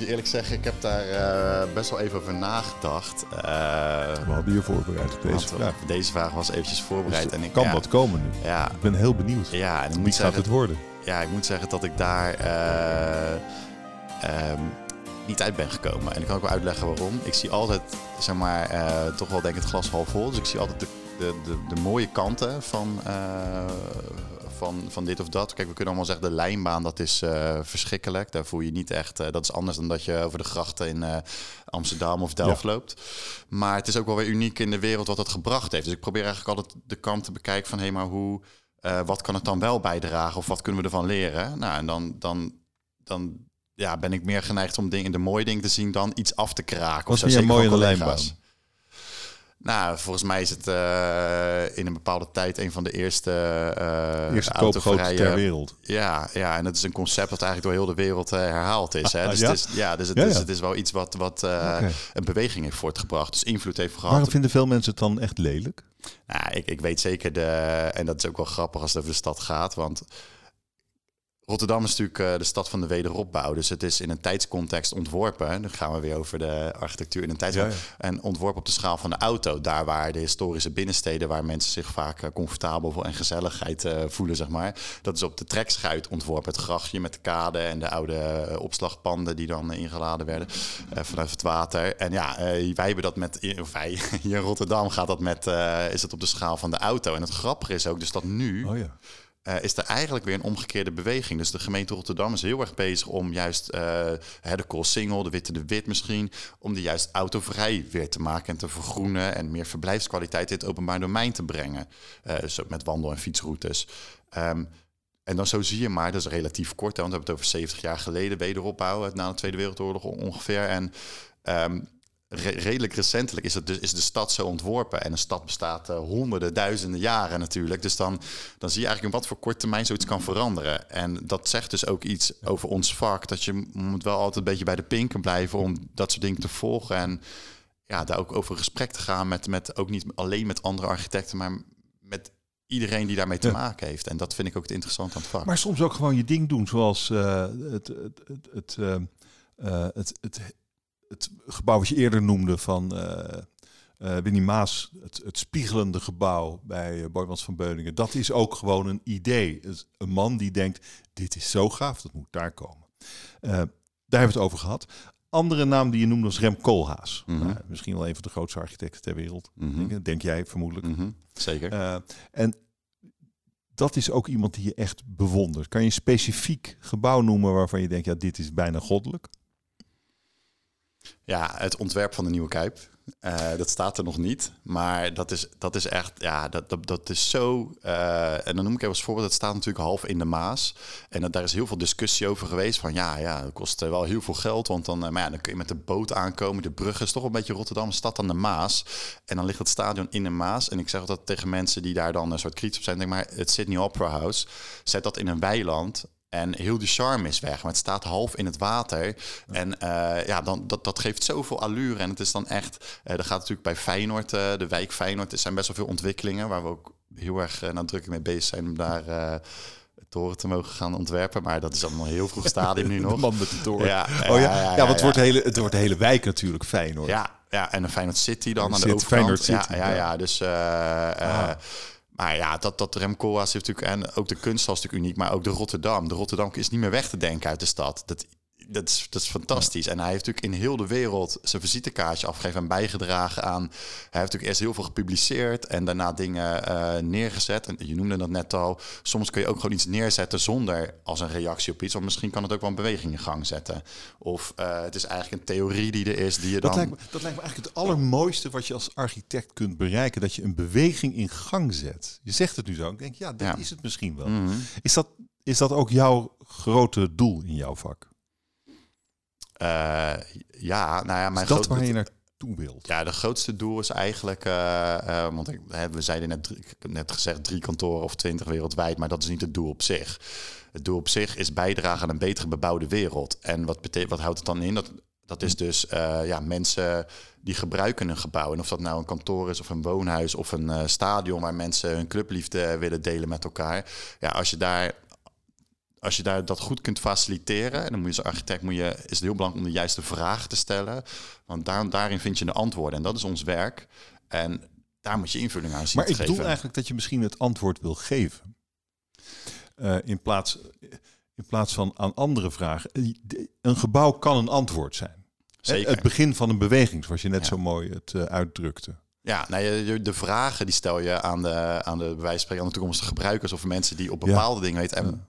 je eerlijk zeggen, ik heb daar best wel even over nagedacht. We hadden je voorbereid op deze vraag. Deze vraag was eventjes voorbereid. Dus en kan wat komen nu. Ja, ik ben heel benieuwd. Ja, en wie gaat het worden? Ja, ik moet zeggen dat ik daar... niet uit ben gekomen. En ik kan ook wel uitleggen waarom. Ik zie altijd, zeg maar, toch wel denk ik het glas half vol. Dus ik zie altijd de mooie kanten van dit of dat. Kijk, we kunnen allemaal zeggen, de Lijnbaan, dat is verschrikkelijk. Daar voel je niet echt... dat is anders dan dat je over de grachten in Amsterdam of Delft loopt. Maar het is ook wel weer uniek in de wereld wat dat gebracht heeft. Dus ik probeer eigenlijk altijd de kant te bekijken van... maar hoe... wat kan het dan wel bijdragen? Of wat kunnen we ervan leren? Nou, en dan ja, ben ik meer geneigd om de mooie dingen te zien dan iets af te kraken. Wat vind je mooi in de Lijnbaan? Nou, volgens mij is het in een bepaalde tijd een van de eerste koopgoot ter wereld. Ja, en dat is een concept dat eigenlijk door heel de wereld herhaald is. Hè? Dus het is wel iets wat een beweging heeft voortgebracht. Dus invloed heeft gehad. Waarom vinden veel mensen het dan echt lelijk? Nou, ik weet zeker, en dat is ook wel grappig als het over de stad gaat, want... Rotterdam is natuurlijk de stad van de wederopbouw. Dus het is in een tijdscontext ontworpen. Dan gaan we weer over de architectuur in een tijdscontext. Ja, ja. En ontworpen op de schaal van de auto. Daar waar de historische binnensteden... waar mensen zich vaak comfortabel en gezelligheid voelen, zeg maar. Dat is op de trekschuit ontworpen. Het grachtje met de kade en de oude opslagpanden... die dan ingeladen werden vanuit het water. En wij hebben dat hier in Rotterdam gaat dat is het op de schaal van de auto. En het grappige is ook dus dat nu... Oh, ja. Is er eigenlijk weer een omgekeerde beweging. Dus de gemeente Rotterdam is heel erg bezig om juist de Coolsingel, de Witte de With misschien, om die juist autovrij weer te maken en te vergroenen en meer verblijfskwaliteit in het openbaar domein te brengen. Dus ook met wandel- en fietsroutes. En dan zo zie je maar, dat is relatief kort, hè, want we hebben het over 70 jaar geleden, wederopbouw na de Tweede Wereldoorlog ongeveer. En... redelijk recentelijk is de stad zo ontworpen. En een stad bestaat honderden, duizenden jaren natuurlijk. Dus dan zie je eigenlijk in wat voor korte termijn zoiets kan veranderen. En dat zegt dus ook iets over ons vak. Dat je moet wel altijd een beetje bij de pinken blijven om dat soort dingen te volgen. En daar ook over gesprek te gaan met ook niet alleen met andere architecten, maar met iedereen die daarmee te maken heeft. En dat vind ik ook het interessante aan het vak. Maar soms ook gewoon je ding doen, zoals het gebouw wat je eerder noemde van Winy Maas, het spiegelende gebouw bij Boymans van Beuningen. Dat is ook gewoon een idee. Een man die denkt, dit is zo gaaf, dat moet daar komen. Daar hebben we het over gehad. Andere naam die je noemde was Rem Koolhaas. Mm-hmm. Misschien wel een van de grootste architecten ter wereld. Mm-hmm. Denk jij vermoedelijk. Mm-hmm. Zeker. En dat is ook iemand die je echt bewondert. Kan je een specifiek gebouw noemen waarvan je denkt, dit is bijna goddelijk? Ja, het ontwerp van de nieuwe Kuip. Dat staat er nog niet. Maar dat is echt... Ja, dat is zo... en dan noem ik even als voorbeeld... Het staat natuurlijk half in de Maas. En daar is heel veel discussie over geweest. Van ja, dat kost wel heel veel geld. Want dan, maar ja, dan kun je met de boot aankomen. De brug is toch een beetje Rotterdam, stad aan de Maas. En dan ligt het stadion in de Maas. En ik zeg dat tegen mensen die daar dan een soort kritisch op zijn. Denk maar, het Sydney Opera House. Zet dat in een weiland... En heel de charme is weg, maar het staat half in het water. Ja. En dat geeft zoveel allure. En het is dan echt... dat gaat natuurlijk bij Feyenoord, de wijk Feyenoord... er zijn best wel veel ontwikkelingen... waar we ook heel erg nadrukkelijk mee bezig zijn... om daar het toren te mogen gaan ontwerpen. Maar dat is allemaal een heel vroeg stadium nu nog. De man met de toren. Het wordt de hele wijk natuurlijk, Feyenoord. Ja, en een Feyenoord City dan aan de overkant. Feyenoord City. Ja. Dus... Maar ja, dat Rem Koolhaas heeft natuurlijk... en ook de kunst was natuurlijk uniek, maar ook de Rotterdam. De Rotterdam is niet meer weg te denken uit de stad. Dat is fantastisch. Ja. En hij heeft natuurlijk in heel de wereld zijn visitekaartje afgegeven en bijgedragen aan... Hij heeft natuurlijk eerst heel veel gepubliceerd en daarna dingen neergezet. En je noemde dat net al. Soms kun je ook gewoon iets neerzetten zonder als een reactie op iets. Want misschien kan het ook wel een beweging in gang zetten. Of het is eigenlijk een theorie die er is die je dan... Dat lijkt me eigenlijk het allermooiste wat je als architect kunt bereiken. Dat je een beweging in gang zet. Je zegt het nu zo. Ik denk, dat is het misschien wel. Mm-hmm. Is dat ook jouw grote doel in jouw vak? Mijn is dat waar je naartoe wilt? Ja, de grootste doel is eigenlijk... want we zeiden net gezegd 3 kantoren of 20 wereldwijd... maar dat is niet het doel op zich. Het doel op zich is bijdragen aan een betere bebouwde wereld. En wat houdt het dan in? Dat is dus mensen die gebruiken een gebouw. En of dat nou een kantoor is of een woonhuis of een stadion... waar mensen hun clubliefde willen delen met elkaar. Ja, als je daar dat goed kunt faciliteren... en dan moet je als architect is het heel belangrijk om de juiste vraag te stellen. Want daarin vind je de antwoorden. En dat is ons werk. En daar moet je invulling aan zien te geven. Maar ik bedoel eigenlijk dat je misschien het antwoord wil geven. In plaats van aan andere vragen. Een gebouw kan een antwoord zijn. Zeker. Het begin van een beweging, zoals je net zo mooi het uitdrukte. Ja, de vragen die stel je aan de bij wijze van spreken, aan de toekomstige gebruikers... of mensen die op bepaalde dingen weten...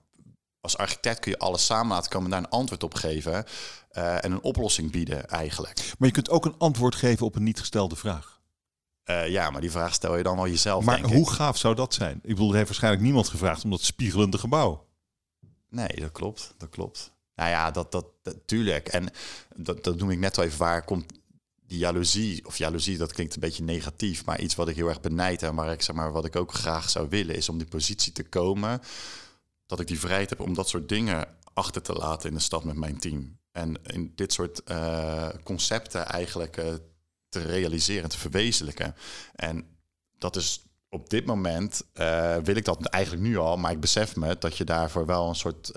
Als architect kun je alles samen laten komen en daar een antwoord op geven. En een oplossing bieden eigenlijk. Maar je kunt ook een antwoord geven op een niet gestelde vraag. Maar die vraag stel je dan wel jezelf, maar denk ik. Hoe gaaf zou dat zijn? Ik bedoel, er heeft waarschijnlijk niemand gevraagd om dat spiegelende gebouw. Nee, dat klopt. Nou ja, tuurlijk. En dat noem ik net wel even waar komt... Die jaloezie, dat klinkt een beetje negatief... maar iets wat ik heel erg benijd en waar ik, wat ik ook graag zou willen... is om die positie te komen... dat ik die vrijheid heb om dat soort dingen achter te laten in de stad met mijn team. En in dit soort concepten eigenlijk te realiseren, te verwezenlijken. En dat is op dit moment, wil ik dat eigenlijk nu al... maar ik besef me dat je daarvoor wel een soort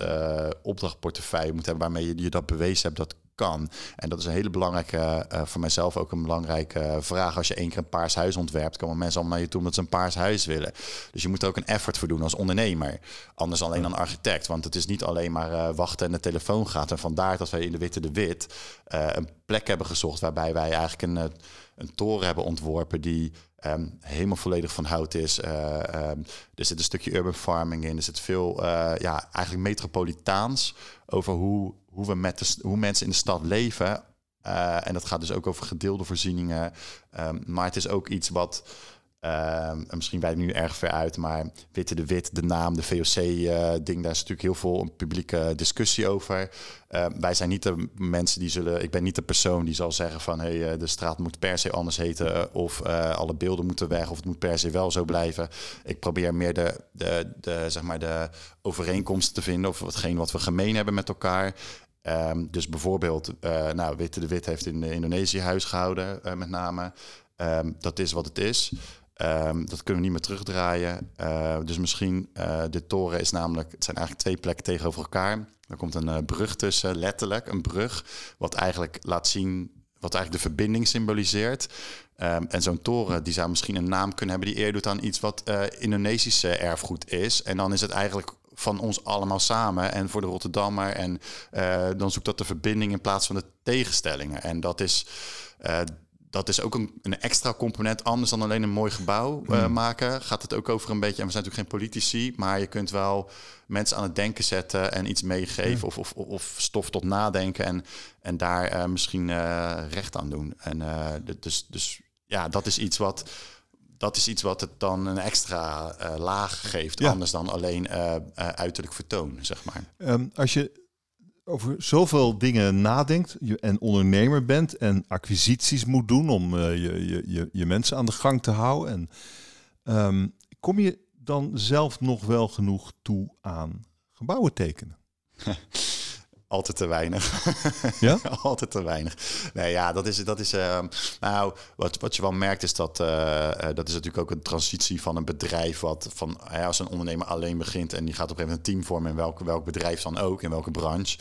opdrachtportefeuille moet hebben... waarmee je dat bewezen hebt dat kan. En dat is een hele belangrijke, voor mijzelf ook een belangrijke vraag. Als je 1 keer een paars huis ontwerpt, komen mensen allemaal naar je toe omdat ze een paars huis willen. Dus je moet er ook een effort voor doen als ondernemer. Anders alleen dan architect. Want het is niet alleen maar wachten en de telefoon gaat. En vandaar dat wij in de Witte de With een plek hebben gezocht waarbij wij eigenlijk een toren hebben ontworpen die helemaal volledig van hout is. Er zit een stukje urban farming in. Er zit veel eigenlijk metropolitaans over hoe we hoe mensen in de stad leven. En dat gaat dus ook over gedeelde voorzieningen. Maar het is ook iets wat... misschien wij nu erg ver uit, maar Witte de With, de naam, de VOC-ding... daar is natuurlijk heel veel een publieke discussie over. Wij zijn niet de mensen die zullen... Ik ben niet de persoon die zal zeggen van... hey, de straat moet per se anders heten... of alle beelden moeten weg... of het moet per se wel zo blijven. Ik probeer meer de overeenkomsten te vinden... of hetgeen wat we gemeen hebben met elkaar... dus bijvoorbeeld, Witte de With heeft in Indonesië huis gehouden, met name. Dat is wat het is. Dat kunnen we niet meer terugdraaien. Dus misschien, dit toren is namelijk... Het zijn eigenlijk 2 plekken tegenover elkaar. Er komt een brug tussen, letterlijk een brug. Wat eigenlijk laat zien, wat eigenlijk de verbinding symboliseert. En zo'n toren, die zou misschien een naam kunnen hebben... die eer doet aan iets wat Indonesische erfgoed is. En dan is het eigenlijk... van ons allemaal samen en voor de Rotterdammer. En dan zoekt dat de verbinding in plaats van de tegenstellingen. En dat is dat is ook een extra component. Anders dan alleen een mooi gebouw maken, gaat het ook over een beetje... en we zijn natuurlijk geen politici, maar je kunt wel mensen aan het denken zetten en iets meegeven of stof tot nadenken en daar misschien recht aan doen. En dus ja, dat is iets wat het dan een extra laag geeft, anders dan alleen uiterlijk vertoon, zeg maar. Als je over zoveel dingen nadenkt en ondernemer bent en acquisities moet doen om je mensen aan de gang te houden. En kom je dan zelf nog wel genoeg toe aan gebouwen tekenen? Altijd te weinig. Ja? Altijd te weinig. Nee, ja, wat je wel merkt is dat is natuurlijk ook een transitie van een bedrijf als een ondernemer alleen begint en die gaat op een gegeven moment een team vormen in welk bedrijf dan ook, in welke branche.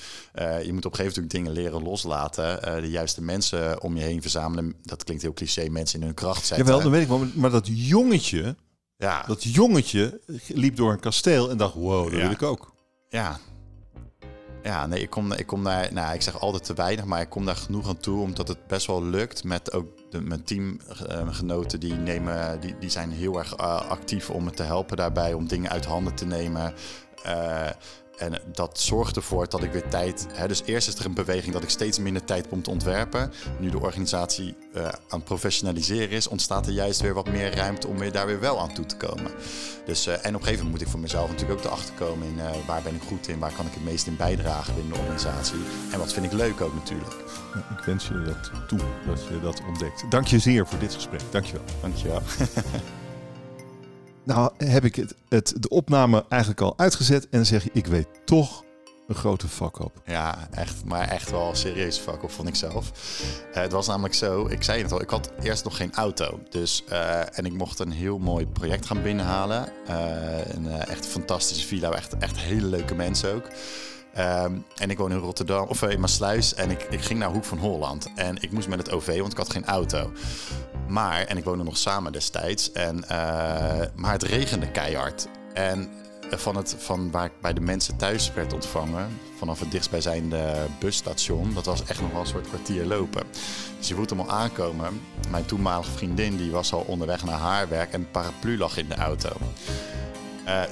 Je moet op een gegeven moment dingen leren loslaten. De juiste mensen om je heen verzamelen. Dat klinkt heel cliché, mensen in hun kracht zetten. Jawel, dat weet ik wel. Maar dat jongetje, liep door een kasteel en dacht, wow, dat wil ik ook. Ja. Ja, nee, ik kom daar... Nou, ik zeg altijd te weinig, maar ik kom daar genoeg aan toe... omdat het best wel lukt met ook mijn teamgenoten. Die zijn heel erg actief om me te helpen daarbij... om dingen uit handen te nemen. En dat zorgt ervoor dat ik weer tijd... Hè, dus eerst is er een beweging dat ik steeds minder tijd heb om te ontwerpen. Nu de organisatie aan professionaliseren is... ontstaat er juist weer wat meer ruimte om daar weer wel aan toe te komen. Dus, en op een gegeven moment moet ik voor mezelf natuurlijk ook erachter komen... in waar ben ik goed in, waar kan ik het meest in bijdragen binnen de organisatie. En wat vind ik leuk ook natuurlijk. Nou, ik wens je dat toe, dat je dat ontdekt. Dank je zeer voor dit gesprek. Dank je wel. Dank je wel. Nou heb ik de opname eigenlijk al uitgezet en dan zeg je, ik weet toch een grote fuck-up. Ja, echt, maar echt wel een serieuze fuck-up vond ik zelf. Het was namelijk zo, ik zei het al, ik had eerst nog geen auto. Dus, en ik mocht een heel mooi project gaan binnenhalen. Echt fantastische villa, echt hele leuke mensen ook. En ik woon in Rotterdam, of in Maassluis, en ik ging naar Hoek van Holland. En ik moest met het OV, want ik had geen auto. Maar, en ik woonde nog samen destijds, maar het regende keihard. En van waar ik bij de mensen thuis werd ontvangen, vanaf het dichtstbijzijnde busstation, dat was echt nog wel een soort kwartier lopen. Dus je voelt hem al aankomen. Mijn toenmalige vriendin, die was al onderweg naar haar werk en een paraplu lag in de auto.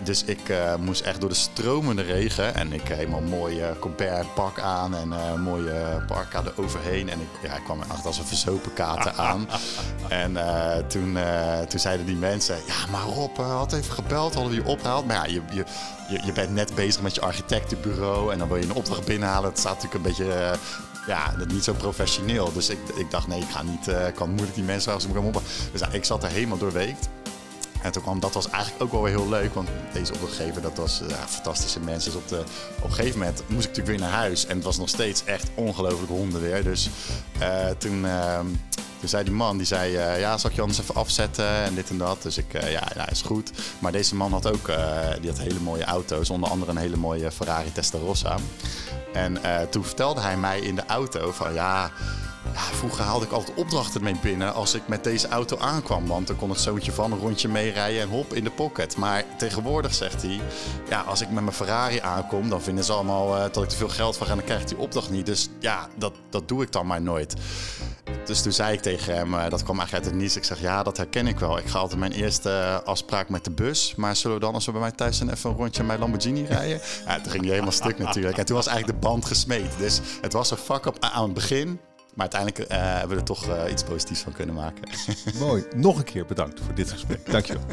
Dus ik moest echt door de stromende regen en ik helemaal mooi Colbert pak aan en mooie parka eroverheen. En ik kwam echt als een verzopen kater aan. En toen zeiden die mensen, ja maar Rob, had even gebeld, hadden we je opgehaald. Maar ja, je bent net bezig met je architectenbureau en dan wil je een opdracht binnenhalen. Het staat natuurlijk een beetje... niet zo professioneel. Dus ik dacht, nee, ik ga niet... kan moeilijk die mensen als ik hem op. Dus ik zat er helemaal doorweekt. En toen kwam, dat was eigenlijk ook wel weer heel leuk, want deze opdrachtgever, dat was fantastische mensen. Dus op een gegeven moment moest ik natuurlijk weer naar huis en het was nog steeds echt ongelooflijk honden weer. Dus toen zei die man, zal ik je anders even afzetten en dit en dat. Dus ik, is goed. Maar deze man had ook, die had hele mooie auto's, onder andere een hele mooie Ferrari Testarossa. En toen vertelde hij mij in de auto van vroeger haalde ik altijd opdrachten mee binnen als ik met deze auto aankwam. Want dan kon het zoontje van een rondje meerijden en hop in de pocket. Maar tegenwoordig, zegt hij, als ik met mijn Ferrari aankom... dan vinden ze allemaal dat ik te veel geld vraag en dan krijg ik die opdracht niet. Dus ja, dat doe ik dan maar nooit. Dus toen zei ik tegen hem, dat kwam eigenlijk uit het niets. Ik zeg, ja, dat herken ik wel. Ik ga altijd mijn eerste afspraak met de bus. Maar zullen we dan, als we bij mij thuis zijn, even een rondje aan mijn Lamborghini rijden? Ja, toen ging hij helemaal stuk natuurlijk. En toen was eigenlijk de band gesmeed. Dus het was een fuck-up aan het begin... Maar uiteindelijk hebben we er toch iets positiefs van kunnen maken. Mooi. Nog een keer bedankt voor dit gesprek. Dankjewel.